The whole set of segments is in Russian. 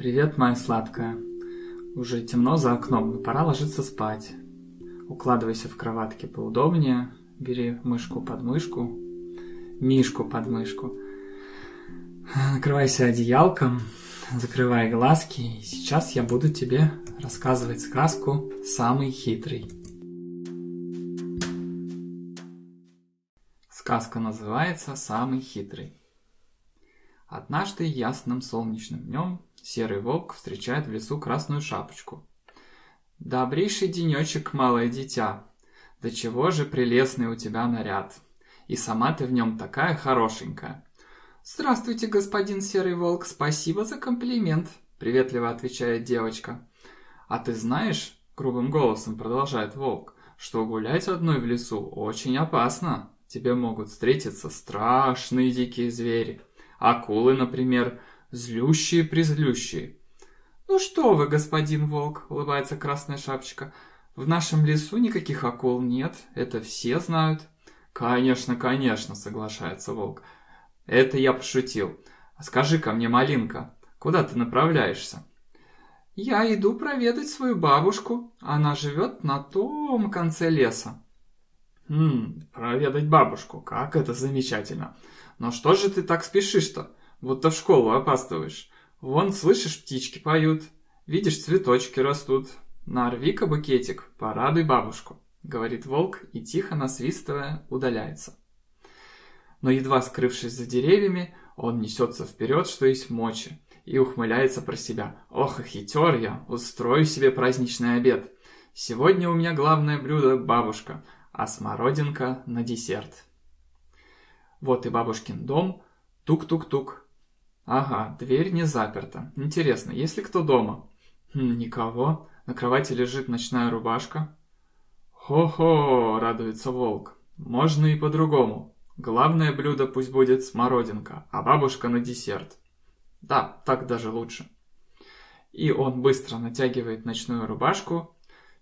Привет, моя сладкая. Уже темно за окном, но пора ложиться спать. Укладывайся в кроватке поудобнее. Бери мышку под мышку. Мишку под мышку. Накрывайся одеялком. Закрывай глазки. И сейчас я буду тебе рассказывать сказку «Самый хитрый». Сказка называется «Самый хитрый». Однажды ясным солнечным днем серый волк встречает в лесу Красную Шапочку. «Добрейший денечек, малое дитя! Да чего же прелестный у тебя наряд! И сама ты в нем такая хорошенькая!» «Здравствуйте, господин Серый Волк! Спасибо за комплимент!» — приветливо отвечает девочка. «А ты знаешь, — грубым голосом продолжает волк, — что гулять одной в лесу очень опасно. Тебе могут встретиться страшные дикие звери. Акулы, например, злющие-призлющие». «Ну что вы, господин волк!» — улыбается Красная Шапочка. «В нашем лесу никаких акул нет, это все знают». «Конечно, конечно!» — соглашается волк. «Это я пошутил. Скажи-ка мне, малинка, куда ты направляешься?» «Я иду проведать свою бабушку. Она живет на том конце леса». «Проведать бабушку, как это замечательно! Но что же ты так спешишь-то, будто в школу опаздываешь? Вон, слышишь, птички поют, видишь, цветочки растут. Нарви-ка букетик, порадуй бабушку», — говорит волк и, тихо насвистывая, удаляется. Но, едва скрывшись за деревьями, он несется вперед, что есть мочи, и ухмыляется про себя. «Ох, и хитер я, устрою себе праздничный обед. Сегодня у меня главное блюдо — бабушка, а смородинка на десерт». Вот и бабушкин дом. Тук-тук-тук. Ага, дверь не заперта. Интересно, есть ли кто дома? Никого. На кровати лежит ночная рубашка. «Хо-хо!» — радуется волк. «Можно и по-другому. Главное блюдо пусть будет смородинка, а бабушка на десерт. Да, так даже лучше». И он быстро натягивает ночную рубашку.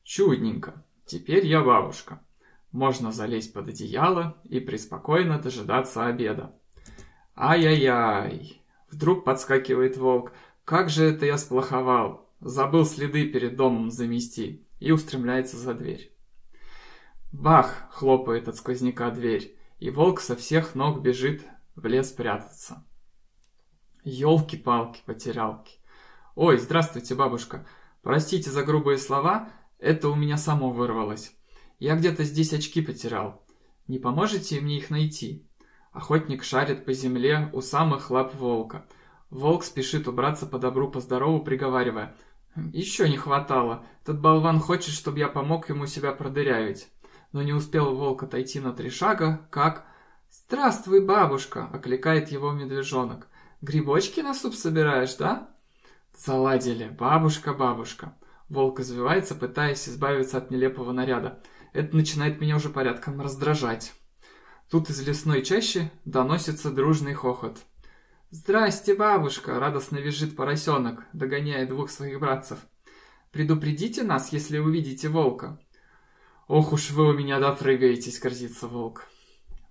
«Чудненько. Теперь я бабушка. Можно залезть под одеяло и преспокойно дожидаться обеда». «Ай-яй-яй!» — вдруг подскакивает волк. «Как же это я сплоховал! Забыл следы перед домом замести!» И устремляется за дверь. Бах! — хлопает от сквозняка дверь, и волк со всех ног бежит в лес прятаться. Ёлки-палки-потерялки! «Ой, здравствуйте, бабушка! Простите за грубые слова, это у меня само вырвалось. Я где-то здесь очки потерял. Не поможете мне их найти?» Охотник шарит по земле у самых лап волка. Волк спешит убраться по добру, по здорову, приговаривая: «Еще не хватало. Этот болван хочет, чтобы я помог ему себя продырявить». Но не успел волк отойти на 3 шага, как... «Здравствуй, бабушка!» — окликает его медвежонок. «Грибочки на суп собираешь, да?» Заладили. «Бабушка, бабушка!» Волк извивается, пытаясь избавиться от нелепого наряда. «Это начинает меня уже порядком раздражать». Тут из лесной чащи доносится дружный хохот. «Здрасте, бабушка!» — радостно визжит поросенок, догоняя 2 своих братцев. «Предупредите нас, если увидите волка». «Ох уж вы у меня допрыгаетесь!» — грозится волк.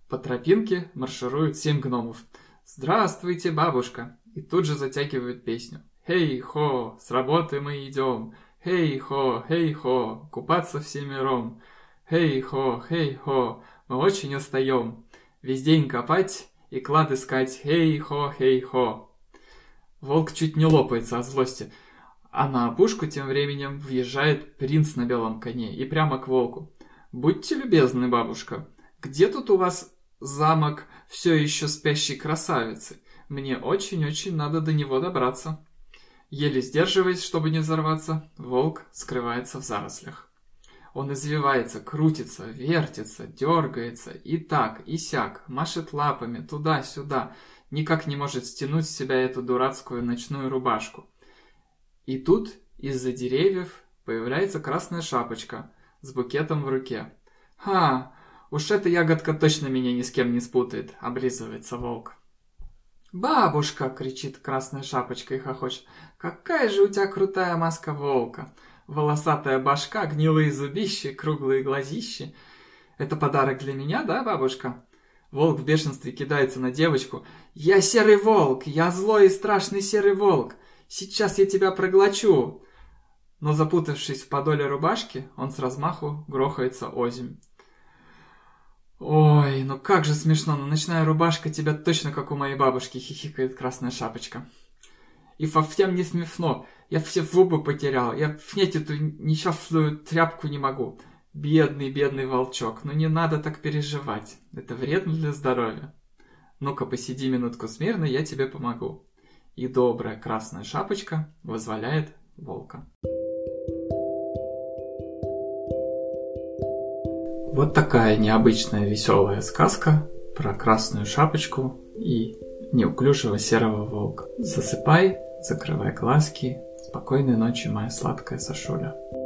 По тропинке маршируют 7 гномов. «Здравствуйте, бабушка!» И тут же затягивают песню. «Хей-хо! С работы мы идем! Хей-хо, хей-хо, купаться всемиром. Хей-хо, хей-хо, мы очень устаем. Весь день копать и клад искать. Хей-хо, хей-хо». Волк чуть не лопается от злости. А на опушку тем временем въезжает принц на белом коне и прямо к волку. «Будьте любезны, бабушка, где тут у вас замок все еще спящей красавицы? Мне очень-очень надо до него добраться». Еле сдерживаясь, чтобы не взорваться, волк скрывается в зарослях. Он извивается, крутится, вертится, дергается, и так, и сяк, машет лапами туда-сюда, никак не может стянуть с себя эту дурацкую ночную рубашку. И тут из-за деревьев появляется Красная Шапочка с букетом в руке. «Ха! Уж эта ягодка точно меня ни с кем не спутает!» — облизывается волк. «Бабушка!» — кричит Красная Шапочка и хохочет. «Какая же у тебя крутая маска волка! Волосатая башка, гнилые зубищи, круглые глазищи. Это подарок для меня, да, бабушка?» Волк в бешенстве кидается на девочку. «Я серый волк! Я злой и страшный серый волк! Сейчас я тебя проглочу!» Но, запутавшись в подоле рубашки, он с размаху грохается озимь. «Ой, ну как же смешно, но ночная рубашка тебя точно как у моей бабушки», — хихикает Красная Шапочка. «И совсем не смешно, я все зубы потерял, я снять эту несчастную тряпку не могу. Бедный, бедный волчок, ну не надо так переживать, это вредно для здоровья. Ну-ка, посиди минутку смирно, я тебе помогу». И добрая Красная Шапочка вызволяет волка. Вот такая необычная веселая сказка про Красную Шапочку и неуклюжего серого волка. Засыпай, закрывай глазки. Спокойной ночи, моя сладкая Сашуля.